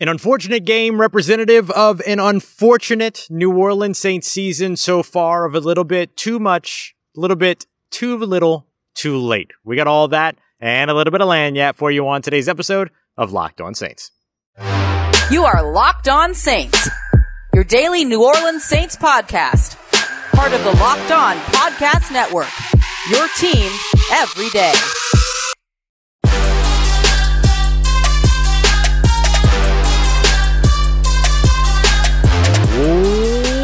An unfortunate game representative of an unfortunate New Orleans Saints season so far of a little bit too much, a little bit too little, too late. We got all that and a little bit of lagniappe for you on today's episode of Locked On Saints. You are Locked On Saints, your daily New Orleans Saints podcast, part of the Locked On Podcast Network, your team every day.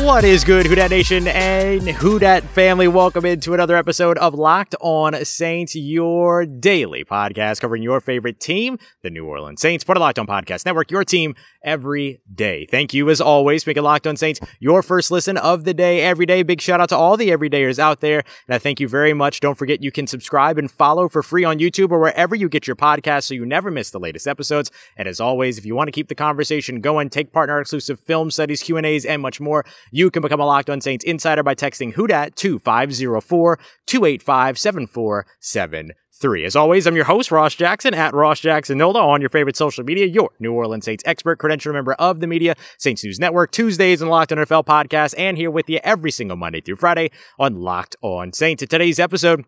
What is good, Who Dat Nation and Who Dat family? Welcome into another episode of Locked On Saints, your daily podcast covering your favorite team, the New Orleans Saints, part of Locked On Podcast Network, your team every day. Thank you, as always, for making Locked On Saints your first listen of the day every day. Big shout out to all the everydayers out there, and I thank you very much. Don't forget you can subscribe and follow for free on YouTube or wherever you get your podcast so you never miss the latest episodes. And as always, if you want to keep the conversation going, take part in our exclusive film studies, Q&As, and much more, you can become a Locked On Saints insider by texting Who Dat to 504-285-7473. As always, I'm your host, Ross Jackson, at Ross Jackson Nolda, on your favorite social media, your New Orleans Saints expert, credential member of the media, Saints News Network, Tuesdays on Locked On NFL Podcast, and here with you every single Monday through Friday on Locked On Saints. In today's episode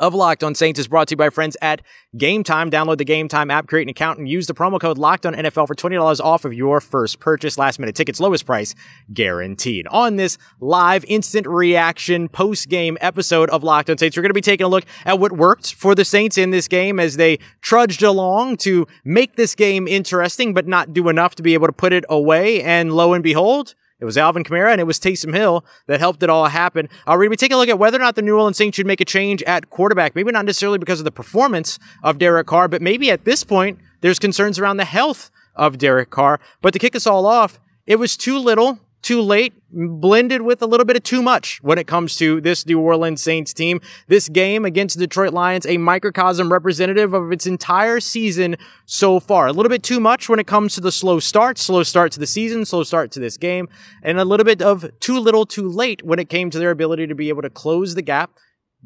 of Locked On Saints is brought to you by friends at Game Time. Download the Game Time app, create an account, and use the promo code LOCKEDONNFL for $20 off of your first purchase. Last minute tickets, lowest price guaranteed. On this live instant reaction post-game episode of Locked On Saints, we're going to be taking a look at what worked for the Saints in this game as they trudged along to make this game interesting but not do enough to be able to put it away. And lo and behold, it was Alvin Kamara and it was Taysom Hill that helped it all happen. We're going to be taking a look at whether or not the New Orleans Saints should make a change at quarterback. Maybe not necessarily because of the performance of Derek Carr, but maybe at this point there's concerns around the health of Derek Carr. But to kick us all off, it was too little, too late, blended with a little bit of too much when it comes to this New Orleans Saints team. This game against the Detroit Lions, a microcosm representative of its entire season so far. A little bit too much when it comes to the slow start to the season, slow start to this game, and a little bit of too little too late when it came to their ability to be able to close the gap,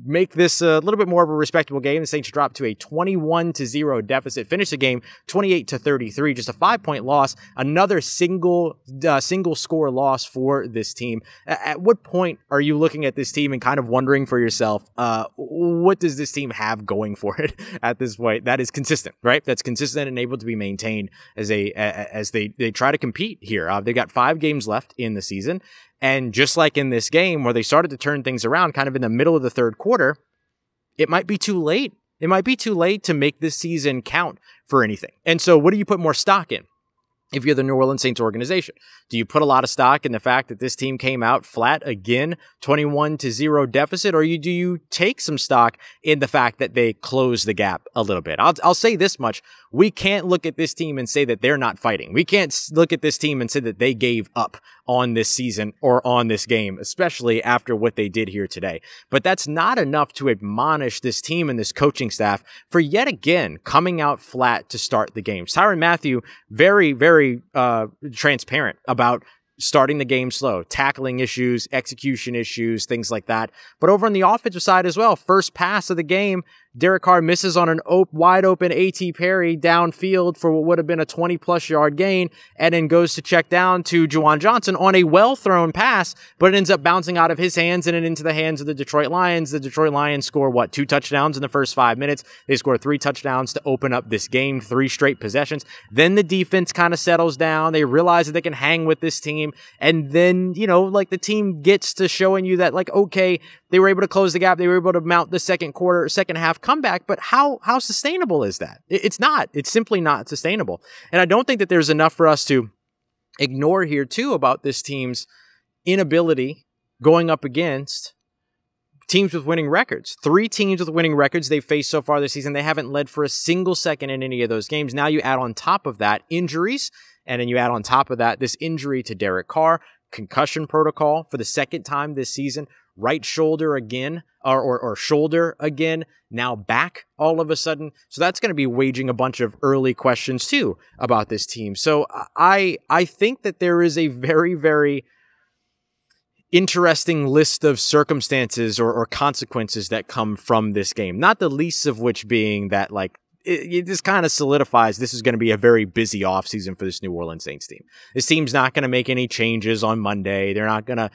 make this a little bit more of a respectable game. The Saints dropped to a 21-0 deficit, finished the game 28-33, just a 5-point loss, another single score loss for this team. At what point are you looking at this team and kind of wondering for yourself, what does this team have going for it at this point? That is consistent, right? That's consistent and able to be maintained as they try to compete here. They got 5 games left in the season. And just like in this game where they started to turn things around kind of in the middle of the third quarter, it might be too late. It might be too late to make this season count for anything. And so what do you put more stock in if you're the New Orleans Saints organization? Do you put a lot of stock in the fact that this team came out flat again, 21-0 deficit, or do you take some stock in the fact that they closed the gap a little bit? I'll say this much. We can't look at this team and say that they're not fighting. We can't look at this team and say that they gave up on this season or on this game, especially after what they did here today. But that's not enough to admonish this team and this coaching staff for yet again coming out flat to start the game. Tyrann Mathieu, very, very transparent about starting the game slow, tackling issues, execution issues, things like that. But over on the offensive side as well, first pass of the game, Derek Carr misses on an wide open A.T. Perry downfield for what would have been a 20-plus yard gain, and then goes to check down to Juwan Johnson on a well-thrown pass, but it ends up bouncing out of his hands and then into the hands of the Detroit Lions. The Detroit Lions score, 2 touchdowns in the first 5 minutes? They score 3 touchdowns to open up this game, 3 straight possessions. Then the defense kind of settles down. They realize that they can hang with this team. And then, the team gets to showing you that, okay, they were able to close the gap. They were able to mount the second half comeback. But how sustainable is that? It's not. It's simply not sustainable. And I don't think that there's enough for us to ignore here, too, about this team's inability going up against teams with winning records. 3 teams with winning records they've faced so far this season. They haven't led for a single second in any of those games. Now you add on top of that injuries. And then you add on top of that this injury to Derek Carr, concussion protocol for the second time this season, right shoulder again, or shoulder again, now back all of a sudden. So that's going to be waging a bunch of early questions too about this team. So I think that there is a very, very interesting list of circumstances or consequences that come from this game, not the least of which being that it just kind of solidifies this is going to be a very busy offseason for this New Orleans Saints team. This team's not going to make any changes on Monday. They're not going to,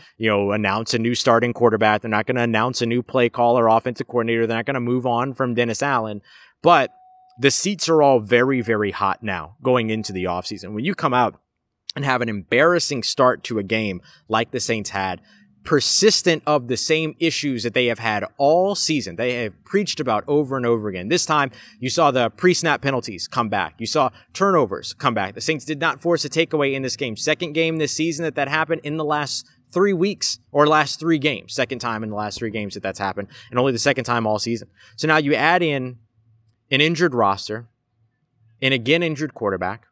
announce a new starting quarterback. They're not going to announce a new play caller, offensive coordinator. They're not going to move on from Dennis Allen. But the seats are all very, very hot now going into the offseason. When you come out and have an embarrassing start to a game like the Saints had, persistent of the same issues that they have had all season. They have preached about over and over again. This time, you saw the pre-snap penalties come back. You saw turnovers come back. The Saints did not force a takeaway in this game. Second game this season that happened in the last 3 weeks or last three games. Second time in the last three games that that's happened, and only the second time all season. So now you add in an injured roster, an again injured quarterback,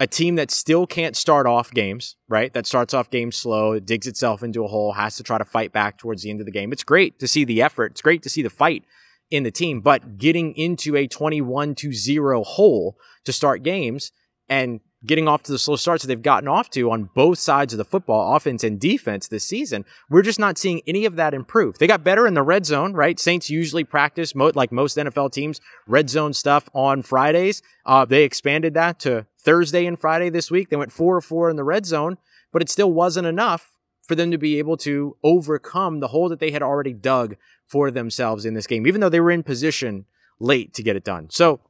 a team that still can't start off games, right? That starts off games slow, it digs itself into a hole, has to try to fight back towards the end of the game. It's great to see the effort. It's great to see the fight in the team, but getting into a 21-0 hole to start games and getting off to the slow starts that they've gotten off to on both sides of the football, offense and defense this season, we're just not seeing any of that improve. They got better in the red zone, right? Saints usually practice, like most NFL teams, red zone stuff on Fridays. They expanded that to Thursday and Friday this week. They went 4-4 in the red zone, but it still wasn't enough for them to be able to overcome the hole that they had already dug for themselves in this game, even though they were in position late to get it done. So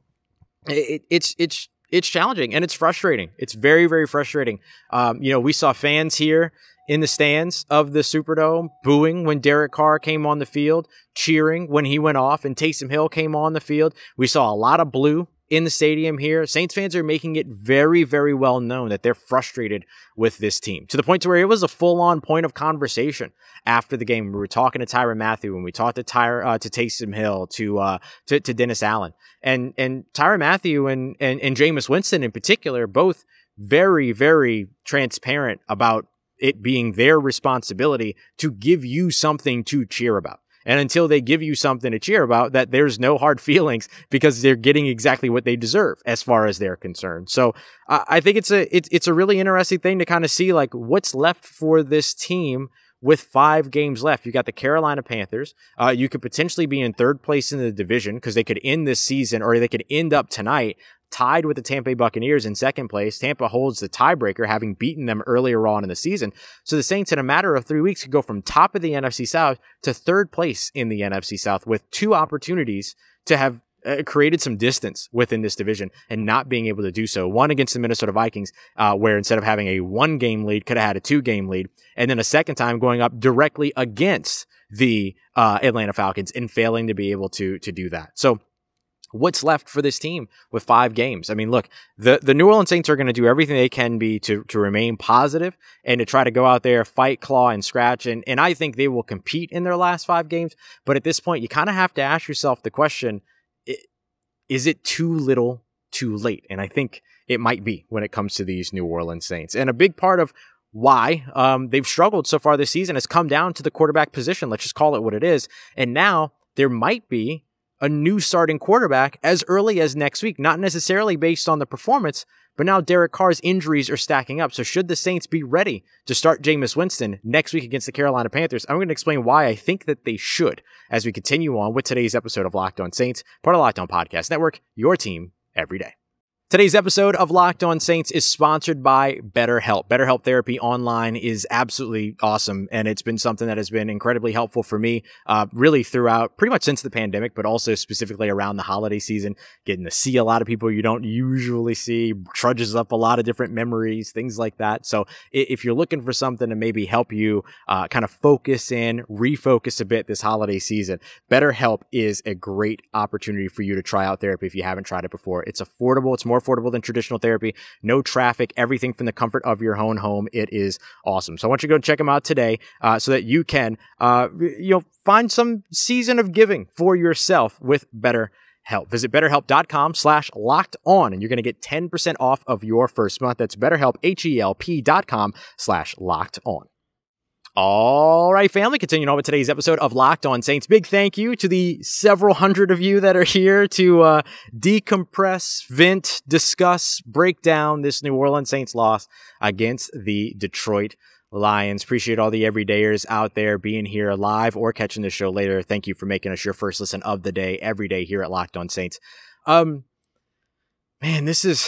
it's challenging and it's frustrating. It's very, very frustrating. We saw fans here in the stands of the Superdome booing when Derek Carr came on the field, cheering when he went off and Taysom Hill came on the field. We saw a lot of blue in the stadium here. Saints fans are making it very, very well known that they're frustrated with this team, to the point to where it was a full-on point of conversation after the game. We were talking to Tyrann Mathieu, and we talked to Taysom Hill, to Dennis Allen, and Tyrann Mathieu and Jameis Winston in particular, both very, very transparent about it being their responsibility to give you something to cheer about. And until they give you something to cheer about, that there's no hard feelings, because they're getting exactly what they deserve as far as they're concerned. So I think it's a really interesting thing to kind of see, like, what's left for this team with 5 games left. You got the Carolina Panthers. You could potentially be in third place in the division, because they could end this season, or they could end up tonight tied with the Tampa Bay Buccaneers in second place. Tampa holds the tiebreaker, having beaten them earlier on in the season. So the Saints, in a matter of 3 weeks, could go from top of the NFC South to third place in the NFC South, with 2 opportunities to have created some distance within this division and not being able to do so. One against the Minnesota Vikings, where instead of having a 1-game lead, could have had a 2-game lead. And then a second time going up directly against the Atlanta Falcons and failing to be able to do that. So what's left for this team with 5 games? I mean, look, the New Orleans Saints are going to do everything they can be to remain positive and to try to go out there, fight, claw, and scratch. And I think they will compete in their last 5 games. But at this point, you kind of have to ask yourself the question, is it too little, too late? And I think it might be when it comes to these New Orleans Saints. And a big part of why they've struggled so far this season has come down to the quarterback position. Let's just call it what it is. And now there might be a new starting quarterback as early as next week, not necessarily based on the performance, but now Derek Carr's injuries are stacking up. So should the Saints be ready to start Jameis Winston next week against the Carolina Panthers? I'm going to explain why I think that they should as we continue on with today's episode of Locked On Saints, part of Locked On Podcast Network, your team every day. Today's episode of Locked On Saints is sponsored by BetterHelp. BetterHelp Therapy Online is absolutely awesome, and it's been something that has been incredibly helpful for me really throughout, pretty much since the pandemic, but also specifically around the holiday season, getting to see a lot of people you don't usually see, trudges up a lot of different memories, things like that. So if you're looking for something to maybe help you kind of focus in, refocus a bit this holiday season, BetterHelp is a great opportunity for you to try out therapy if you haven't tried it before. It's affordable. It's more affordable than traditional therapy. No traffic, everything from the comfort of your own home. It is awesome. So I want you to go check them out today so that you can find some season of giving for yourself with BetterHelp. Visit BetterHelp.com/lockedon, and you're going to get 10% off of your first month. That's BetterHelp, HELP.com/lockedon. All right, family, continuing on with today's episode of Locked On Saints. Big thank you to the several hundred of you that are here to decompress, vent, discuss, break down this New Orleans Saints loss against the Detroit Lions. Appreciate all the everydayers out there being here live or catching the show later. Thank you for making us your first listen of the day every day here at Locked On Saints. Man, this is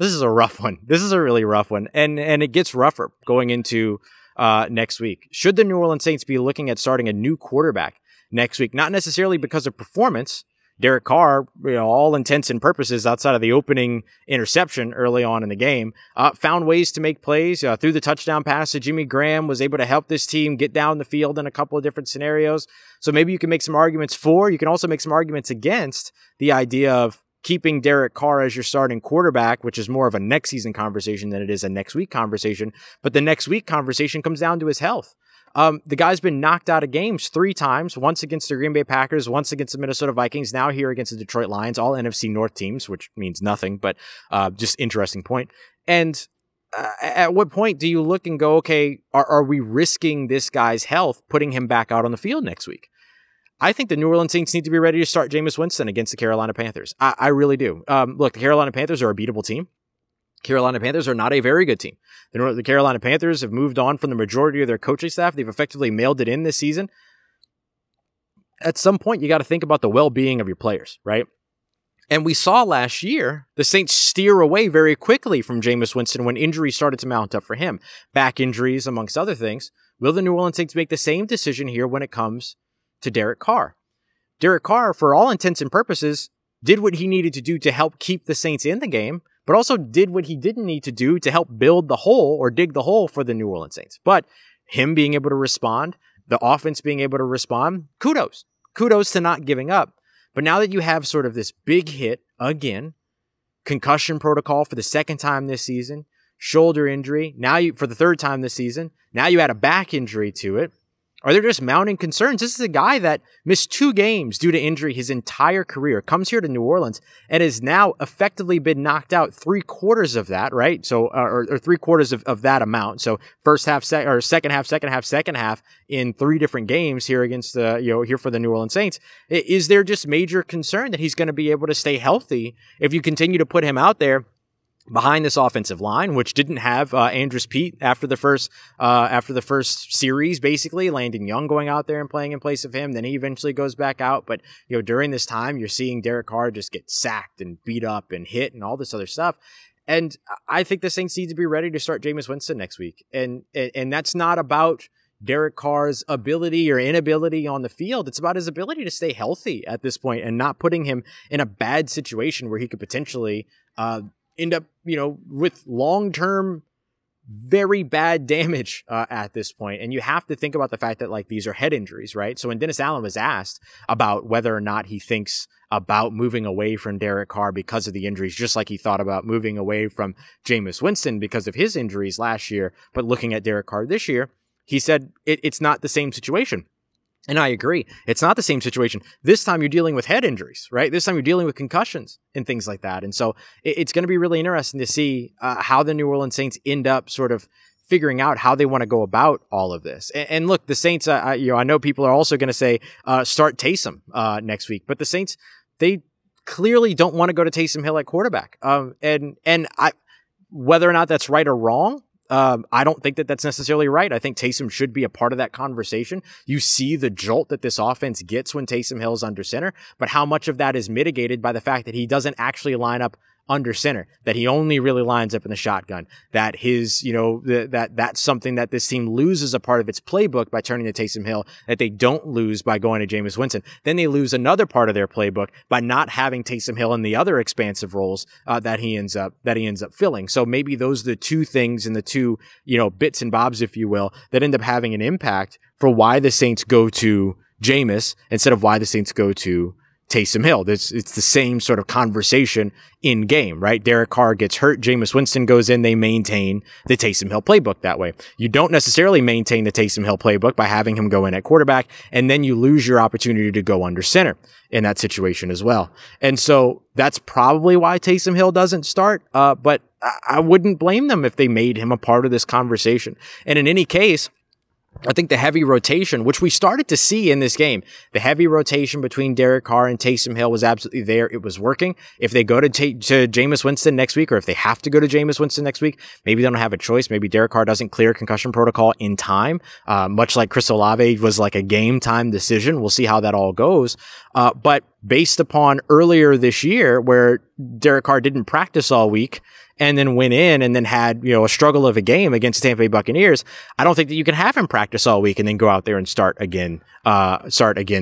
a rough one. This is a really rough one. And it gets rougher going into next week. Should the New Orleans Saints be looking at starting a new quarterback next week? Not necessarily because of performance. Derek Carr, all intents and purposes, outside of the opening interception early on in the game, found ways to make plays, threw the touchdown pass to Jimmy Graham, was able to help this team get down the field in a couple of different scenarios. So maybe you can make some arguments for, you can also make some arguments against the idea of keeping Derek Carr as your starting quarterback, which is more of a next season conversation than it is a next week conversation. But the next week conversation comes down to his health. The guy's been knocked out of games 3 times, once against the Green Bay Packers, once against the Minnesota Vikings, now here against the Detroit Lions, all NFC North teams, which means nothing, but just interesting point. And at what point do you look and go, okay, are we risking this guy's health, putting him back out on the field next week? I think the New Orleans Saints need to be ready to start Jameis Winston against the Carolina Panthers. I really do. Look, the Carolina Panthers are a beatable team. Carolina Panthers are not a very good team. The Carolina Panthers have moved on from the majority of their coaching staff. They've effectively mailed it in this season. At some point, you got to think about the well-being of your players, right? And we saw last year the Saints steer away very quickly from Jameis Winston when injuries started to mount up for him. Back injuries, amongst other things. Will the New Orleans Saints make the same decision here when it comes to Derek Carr? Derek Carr, for all intents and purposes, did what he needed to do to help keep the Saints in the game, but also did what he didn't need to do to help build the hole or dig the hole for the New Orleans Saints. But him being able to respond, the offense being able to respond, kudos. Kudos to not giving up. But now that you have sort of this big hit again, concussion protocol for the second time this season, shoulder injury, now you for the third time this season, now you add a back injury to it. Are there just mounting concerns? This is a guy that missed 2 games due to injury his entire career, comes here to New Orleans, and has now effectively been knocked out 3/4 of that, right? So, or 3/4 of that amount. So, first half, or second half in 3 different games here against the, here for the New Orleans Saints. Is there just major concern that he's going to be able to stay healthy if you continue to put him out there behind this offensive line, which didn't have Andrus Peat after the first series, basically Landon Young going out there and playing in place of him, then he eventually goes back out. But during this time, you're seeing Derek Carr just get sacked and beat up and hit and all this other stuff. And I think the Saints need to be ready to start Jameis Winston next week. And that's not about Derek Carr's ability or inability on the field. It's about his ability to stay healthy at this point and not putting him in a bad situation where he could potentially end up, with long-term, very bad damage at this point. And you have to think about the fact that, these are head injuries, right? So when Dennis Allen was asked about whether or not he thinks about moving away from Derek Carr because of the injuries, just like he thought about moving away from Jameis Winston because of his injuries last year, but looking at Derek Carr this year, he said it's not the same situation. And I agree. It's not the same situation. This time you're dealing with head injuries, right? This time you're dealing with concussions and things like that. And so it's going to be really interesting to see how the New Orleans Saints end up sort of figuring out how they want to go about all of this. And look, the Saints, I know people are also going to say, start Taysom next week. But the Saints, they clearly don't want to go to Taysom Hill at quarterback. And whether or not that's right or wrong, I don't think that that's necessarily right. I think Taysom should be a part of that conversation. You see the jolt that this offense gets when Taysom Hill is under center, but how much of that is mitigated by the fact that he doesn't actually line up under center, that he only really lines up in the shotgun, that his, that's something that this team loses a part of its playbook by turning to Taysom Hill that they don't lose by going to Jameis Winston. Then they lose another part of their playbook by not having Taysom Hill in the other expansive roles that he ends up filling. So maybe those are the 2 things and the 2, bits and bobs, if you will, that end up having an impact for why the Saints go to Jameis instead of why the Saints go to Taysom Hill. It's the same sort of conversation in game, right? Derek Carr gets hurt. Jameis Winston goes in. They maintain the Taysom Hill playbook that way. You don't necessarily maintain the Taysom Hill playbook by having him go in at quarterback, and then you lose your opportunity to go under center in that situation as well. And so that's probably why Taysom Hill doesn't start, but I wouldn't blame them if they made him a part of this conversation. And in any case, I think the heavy rotation, which we started to see in this game, the heavy rotation between Derek Carr and Taysom Hill was absolutely there. It was working. If they go to Jameis Winston next week, or if they have to go to Jameis Winston next week, maybe they don't have a choice. Maybe Derek Carr doesn't clear concussion protocol in time, much like Chris Olave was like a game time decision. We'll see how that all goes. But based upon earlier this year where Derek Carr didn't practice all week and then went in and then had, you know, a struggle of a game against the Tampa Bay Buccaneers. I don't think that you can have him practice all week and then go out there and start again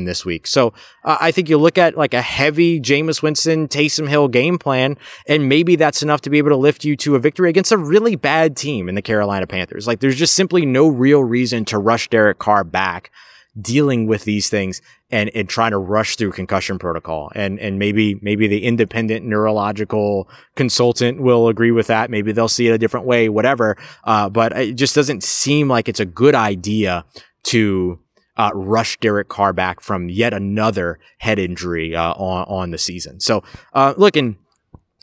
this week. So I think you look at like a heavy Jameis Winston, Taysom Hill game plan, and maybe that's enough to be able to lift you to a victory against a really bad team in the Carolina Panthers. Like there's just simply no real reason to rush Derek Carr back dealing with these things and trying to rush through concussion protocol. And maybe the independent neurological consultant will agree with that. Maybe they'll see it a different way, whatever. But it just doesn't seem like it's a good idea to rush Derek Carr back from yet another head injury on the season. So looking,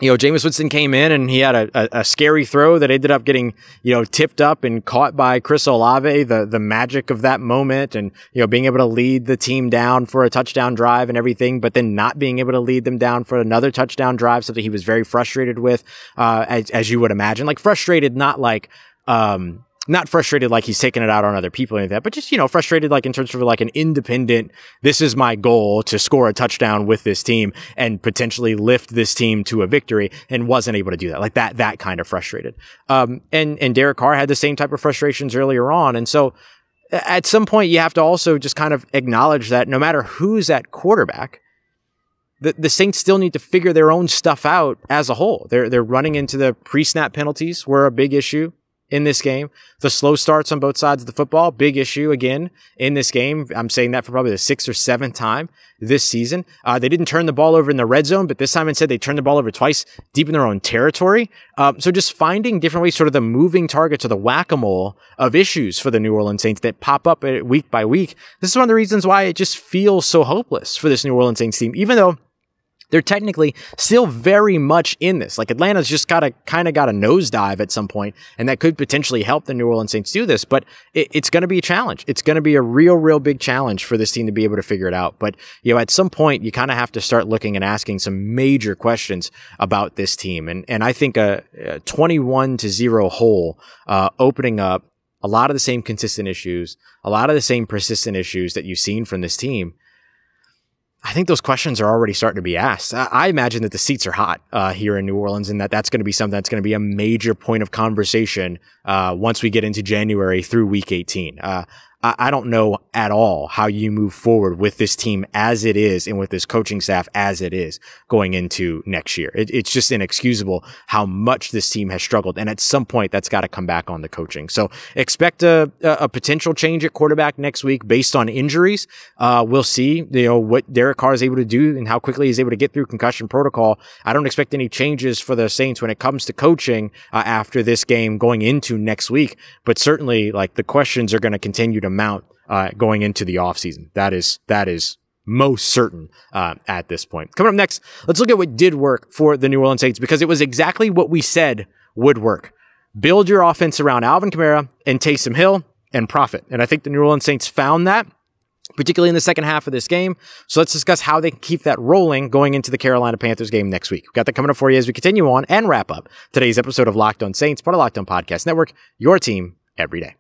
you know, Jameis Winston came in and he had a scary throw that ended up getting, you know, tipped up and caught by Chris Olave, the magic of that moment and, you know, being able to lead the team down for a touchdown drive and everything, but then not being able to lead them down for another touchdown drive, something he was very frustrated with, as you would imagine. Like frustrated, not like, not frustrated like he's taking it out on other people or anything like that, but just, you know, frustrated like in terms of like an independent, this is my goal to score a touchdown with this team and potentially lift this team to a victory, and wasn't able to do that. Like that kind of frustrated. And Derek Carr had the same type of frustrations earlier on. And so at some point you have to also just kind of acknowledge that no matter who's at quarterback, the Saints still need to figure their own stuff out as a whole. They're running into the pre-snap penalties were a big issue in this game. The slow starts on both sides of the football, big issue again in this game. I'm saying that for probably the 6th or 7th time this season. They didn't turn the ball over in the red zone, but this time instead they turned the ball over twice deep in their own territory. So just finding different ways, sort of the moving targets or the whack-a-mole of issues for the New Orleans Saints that pop up week by week. This is one of the reasons why it just feels so hopeless for this New Orleans Saints team, even though they're technically still very much in this. Like Atlanta's just kind of got a nosedive at some point, and that could potentially help the New Orleans Saints do this, but it's going to be a challenge. It's going to be a real big challenge for this team to be able to figure it out. But, you know, at some point you kind of have to start looking and asking some major questions about this team. And I think a 21-0 hole, opening up a lot of the same consistent issues, a lot of the same persistent issues that you've seen from this team. I think those questions are already starting to be asked. I imagine that the seats are hot here in New Orleans, and that's going to be something that's going to be a major point of conversation once we get into January through week 18. I don't know at all how you move forward with this team as it is and with this coaching staff as it is going into next year. It's just inexcusable how much this team has struggled, and at some point that's got to come back on the coaching. So expect a potential change at quarterback next week based on injuries. We'll see, you know, what Derek Carr is able to do and how quickly he's able to get through concussion protocol. I don't expect any changes for the Saints when it comes to coaching after this game going into next week, but certainly like the questions are going to continue to mount going into the offseason. That is most certain at this point. Coming up next, let's look at what did work for the New Orleans Saints, because it was exactly what we said would work. Build your offense around Alvin Kamara and Taysom Hill and profit. And I think the New Orleans Saints found that, particularly in the second half of this game. So let's discuss how they can keep that rolling going into the Carolina Panthers game next week. We've got that coming up for you as we continue on and wrap up today's episode of Locked On Saints, part of Locked On Podcast Network, your team every day.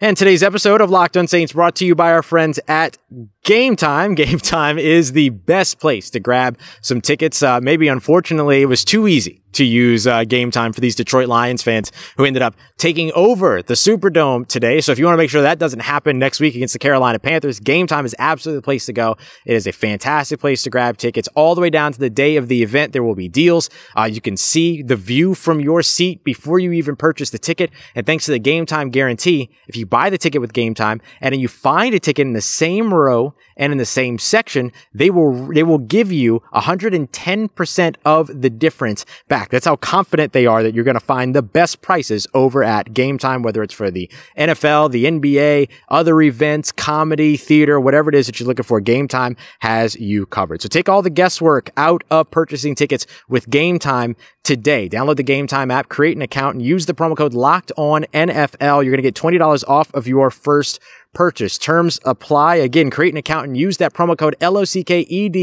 And today's episode of Locked On Saints brought to you by our friends at Game Time. Game Time is the best place to grab some tickets. Maybe unfortunately, it was too easy to use Game Time for these Detroit Lions fans who ended up taking over the Superdome today. So if you want to make sure that doesn't happen next week against the Carolina Panthers, Game Time is absolutely the place to go. It is a fantastic place to grab tickets all the way down to the day of the event. There will be deals. You can see the view from your seat before you even purchase the ticket. And thanks to the Game Time guarantee, if you buy the ticket with Game Time and then you find a ticket in the same row and in the same section, they will give you 110% of the difference back. That's how confident they are that you're going to find the best prices over at Game Time, whether it's for the NFL, the NBA, other events, comedy, theater, whatever it is that you're looking for. Game Time has you covered. So take all the guesswork out of purchasing tickets with Game Time today. Download the Game Time app, create an account, and use the promo code LOCKEDONNFL. You're going to get $20 off of your first purchase. Terms apply. Again, create an account and use that promo code LOCKEDONNFL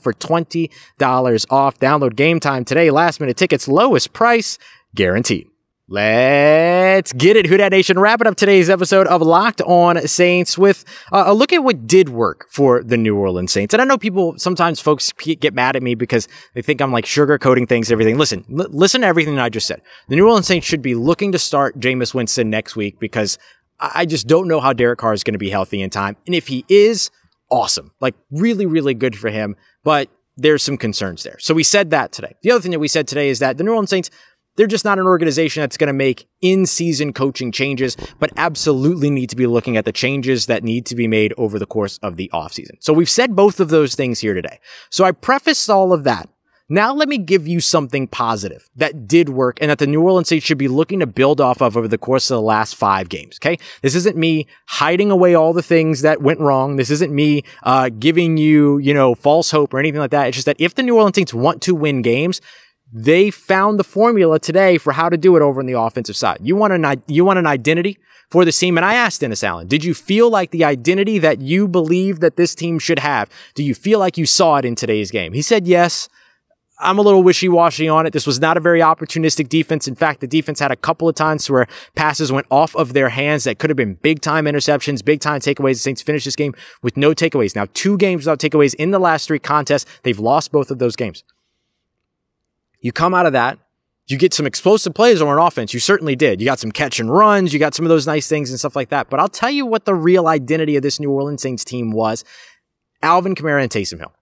for $20 off. Download Game Time today. Last minute tickets, lowest price guaranteed. Let's get it, Who Dat Nation. Wrapping up today's episode of Locked On Saints with a look at what did work for the New Orleans Saints. And I know folks get mad at me because they think I'm like sugarcoating things, everything. Listen to everything I just said. The New Orleans Saints should be looking to start Jameis Winston next week because I just don't know how Derek Carr is going to be healthy in time. And if he is, awesome. Like, really, really good for him. But there's some concerns there. So we said that today. The other thing that we said today is that the New Orleans Saints, they're just not an organization that's going to make in-season coaching changes, but absolutely need to be looking at the changes that need to be made over the course of the offseason. So we've said both of those things here today. So I prefaced all of that. Now let me give you something positive that did work and that the New Orleans Saints should be looking to build off of over the course of the last 5 games, okay? This isn't me hiding away all the things that went wrong. This isn't me giving you, false hope or anything like that. It's just that if the New Orleans Saints want to win games, they found the formula today for how to do it over on the offensive side. You want an identity for this team. And I asked Dennis Allen, did you feel like the identity that you believe that this team should have, do you feel like you saw it in today's game? He said, yes. I'm a little wishy-washy on it. This was not a very opportunistic defense. In fact, the defense had a couple of times where passes went off of their hands that could have been big-time interceptions, big-time takeaways. The Saints finished this game with no takeaways. Now, 2 games without takeaways in the last 3 contests. They've lost both of those games. You come out of that, you get some explosive plays on offense. You certainly did. You got some catch and runs. You got some of those nice things and stuff like that. But I'll tell you what the real identity of this New Orleans Saints team was. Alvin Kamara and Taysom Hill.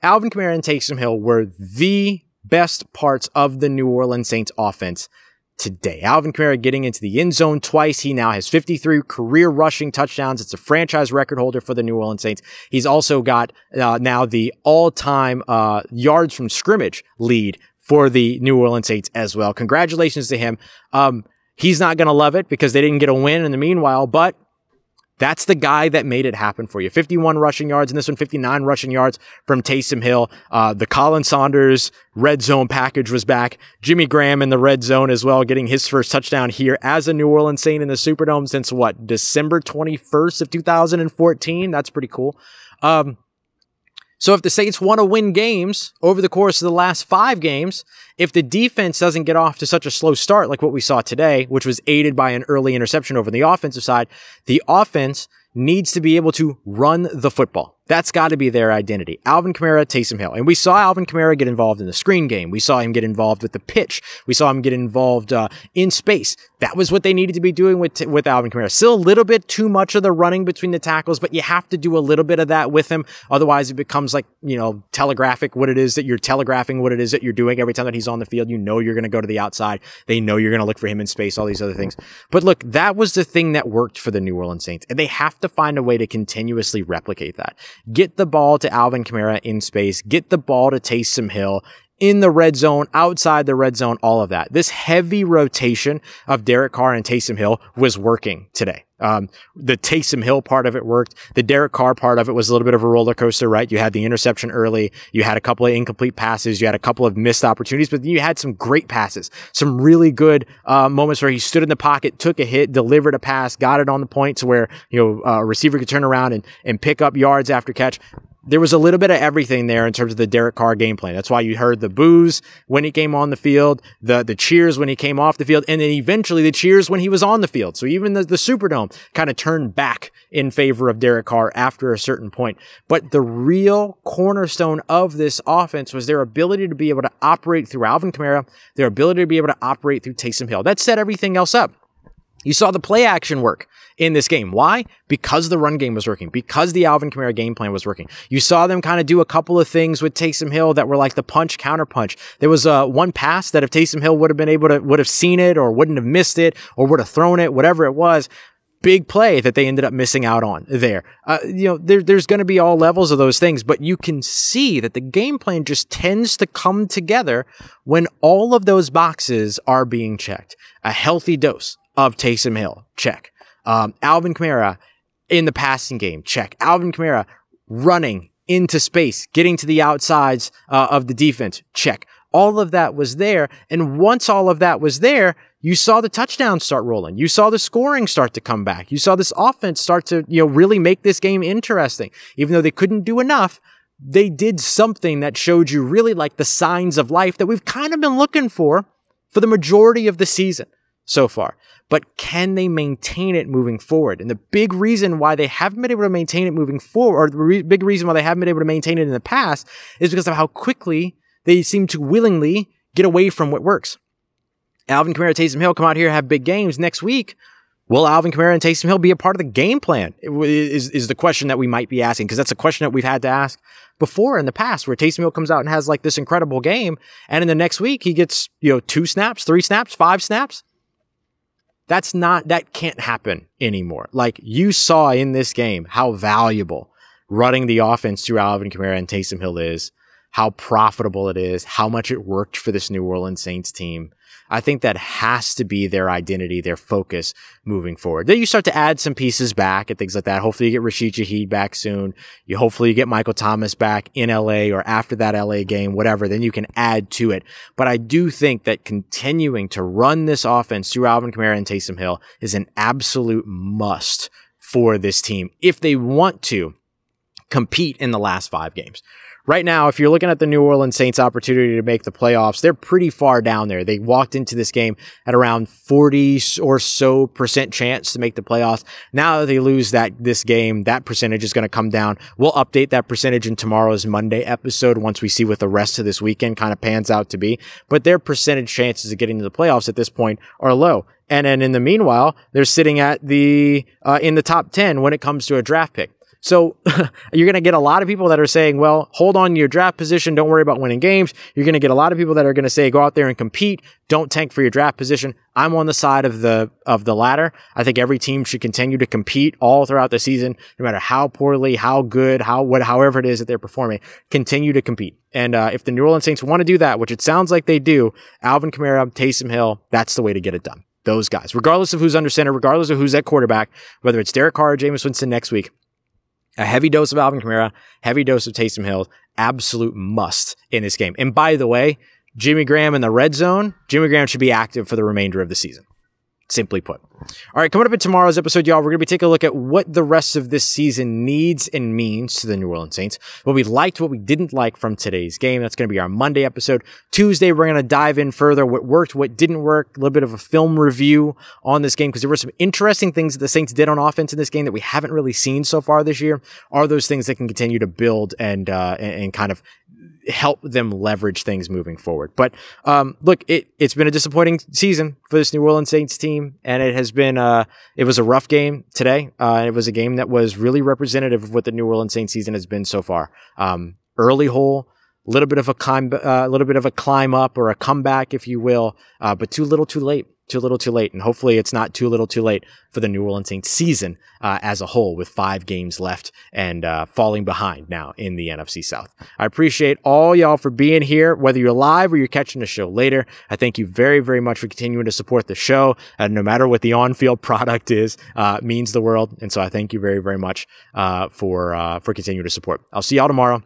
Alvin Kamara and Taysom Hill were the best parts of the New Orleans Saints offense today. Alvin Kamara getting into the end zone twice. He now has 53 career rushing touchdowns. It's a franchise record holder for the New Orleans Saints. He's also got now the all-time yards from scrimmage lead for the New Orleans Saints as well. Congratulations to him. He's not going to love it because they didn't get a win in the meanwhile, but that's the guy that made it happen for you. 51 rushing yards, and this one 59 rushing yards from Taysom Hill. The Colin Saunders red zone package was back. Jimmy Graham in the red zone as well, getting his first touchdown here as a New Orleans Saint in the Superdome since what, December 21st of 2014? That's pretty cool. So if the Saints want to win games over the course of the last 5 games, if the defense doesn't get off to such a slow start like what we saw today, which was aided by an early interception over the offensive side, the offense needs to be able to run the football. That's got to be their identity. Alvin Kamara, Taysom Hill. And we saw Alvin Kamara get involved in the screen game. We saw him get involved with the pitch. We saw him get involved in space. That was what they needed to be doing with Alvin Kamara. Still a little bit too much of the running between the tackles, but you have to do a little bit of that with him. Otherwise, it becomes like, telegraphic what it is that you're doing every time that he's on the field. You're going to go to the outside. They know you're going to look for him in space, all these other things. But look, that was the thing that worked for the New Orleans Saints, and they have to find a way to continuously replicate that. Get the ball to Alvin Kamara in space. Get the ball to Taysom Hill in the red zone, outside the red zone, all of that. This heavy rotation of Derek Carr and Taysom Hill was working today. The Taysom Hill part of it worked. The Derek Carr part of it was a little bit of a roller coaster, right? You had the interception early. You had a couple of incomplete passes. You had a couple of missed opportunities, but you had some great passes, some really good moments where he stood in the pocket, took a hit, delivered a pass, got it on the point to where, a receiver could turn around and pick up yards after catch. There was a little bit of everything there in terms of the Derek Carr game plan. That's why you heard the boos when he came on the field, the cheers when he came off the field, and then eventually the cheers when he was on the field. So even the Superdome kind of turned back in favor of Derek Carr after a certain point. But the real cornerstone of this offense was their ability to be able to operate through Alvin Kamara, their ability to be able to operate through Taysom Hill. That set everything else up. You saw the play action work in this game. Why? Because the run game was working, because the Alvin Kamara game plan was working. You saw them kind of do a couple of things with Taysom Hill that were like the punch, counter punch. There was one pass that if Taysom Hill would have seen it or wouldn't have missed it or would have thrown it, whatever it was, big play that they ended up missing out on there. There's going to be all levels of those things, but you can see that the game plan just tends to come together when all of those boxes are being checked. A healthy dose of Taysom Hill, check. Alvin Kamara in the passing game, check. Alvin Kamara running into space, getting to the outsides of the defense, check. All of that was there, and once all of that was there, you saw the touchdowns start rolling. You saw the scoring start to come back. You saw this offense start to really make this game interesting. Even though they couldn't do enough, they did something that showed you really like the signs of life that we've kind of been looking for the majority of the season. so far, but can they maintain it moving forward? And the big reason why they haven't been able to maintain it moving forward, or the big reason why they haven't been able to maintain it in the past, is because of how quickly they seem to willingly get away from what works. Alvin Kamara, Taysom Hill come out here, have big games next week. Will Alvin Kamara and Taysom Hill be a part of the game plan is the question that we might be asking, because that's a question that we've had to ask before in the past, where Taysom Hill comes out and has like this incredible game, and in the next week he gets, you know, 2 snaps, 3 snaps, 5 snaps. That can't happen anymore. Like, you saw in this game how valuable running the offense through Alvin Kamara and Taysom Hill is, how profitable it is, how much it worked for this New Orleans Saints team. I think that has to be their identity, their focus moving forward. Then you start to add some pieces back and things like that. Hopefully you get Rashid Shaheed back soon. Hopefully you get Michael Thomas back in LA or after that LA game, whatever. Then you can add to it. But I do think that continuing to run this offense through Alvin Kamara and Taysom Hill is an absolute must for this team if they want to compete in the last 5 games. Right now, if you're looking at the New Orleans Saints' opportunity to make the playoffs, they're pretty far down there. They walked into this game at around 40% or so chance to make the playoffs. Now that they lose this game, that percentage is going to come down. We'll update that percentage in tomorrow's Monday episode once we see what the rest of this weekend kind of pans out to be. But their percentage chances of getting to the playoffs at this point are low. And then in the meanwhile, they're sitting at in the top 10 when it comes to a draft pick. So you're going to get a lot of people that are saying, well, hold on to your draft position. Don't worry about winning games. You're going to get a lot of people that are going to say, go out there and compete. Don't tank for your draft position. I'm on the side of the ladder. I think every team should continue to compete all throughout the season, no matter how poorly, how good, however it is that they're performing, continue to compete. And if the New Orleans Saints want to do that, which it sounds like they do, Alvin Kamara, Taysom Hill, that's the way to get it done. Those guys, regardless of who's under center, regardless of who's at quarterback, whether it's Derek Carr or Jameis Winston next week, a heavy dose of Alvin Kamara, heavy dose of Taysom Hill, absolute must in this game. And by the way, Jimmy Graham in the red zone, Jimmy Graham should be active for the remainder of the season, simply put. All right, coming up in tomorrow's episode, y'all, we're going to be taking a look at what the rest of this season needs and means to the New Orleans Saints, what we liked, what we didn't like from today's game. That's going to be our Monday episode. Tuesday, we're going to dive in further, what worked, what didn't work, a little bit of a film review on this game, because there were some interesting things that the Saints did on offense in this game that we haven't really seen so far this year. Are those things that can continue to build and kind of help them leverage things moving forward? But look, it's been a disappointing season for this New Orleans Saints team, and it has been it was a rough game today. It was a game that was really representative of what the New Orleans Saints season has been so far. Early hole, a little bit of a climb, up or a comeback, if you will, but too little, too late. Too little, too late. And hopefully it's not too little, too late for the New Orleans Saints season as a whole, with 5 games left and falling behind now in the NFC South. I appreciate all y'all for being here, whether you're live or you're catching the show later. I thank you very, very much for continuing to support the show. And no matter what the on-field product is, means the world. And so I thank you very, very much for continuing to support. I'll see y'all tomorrow.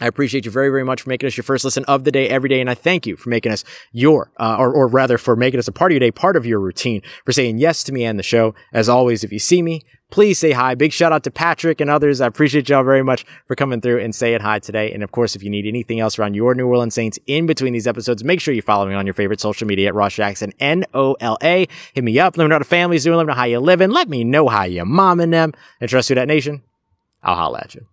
I appreciate you very, very much for making us your first listen of the day every day. And I thank you for making us for making us a part of your day, part of your routine, for saying yes to me and the show. As always, if you see me, please say hi. Big shout out to Patrick and others. I appreciate y'all very much for coming through and saying hi today. And of course, if you need anything else around your New Orleans Saints in between these episodes, make sure you follow me on your favorite social media at Ross Jackson, NOLA. Hit me up. Let me know what the family's doing. Let me know how you living. Let me know how you mom and them. And trust Who Dat Nation. I'll holla at you.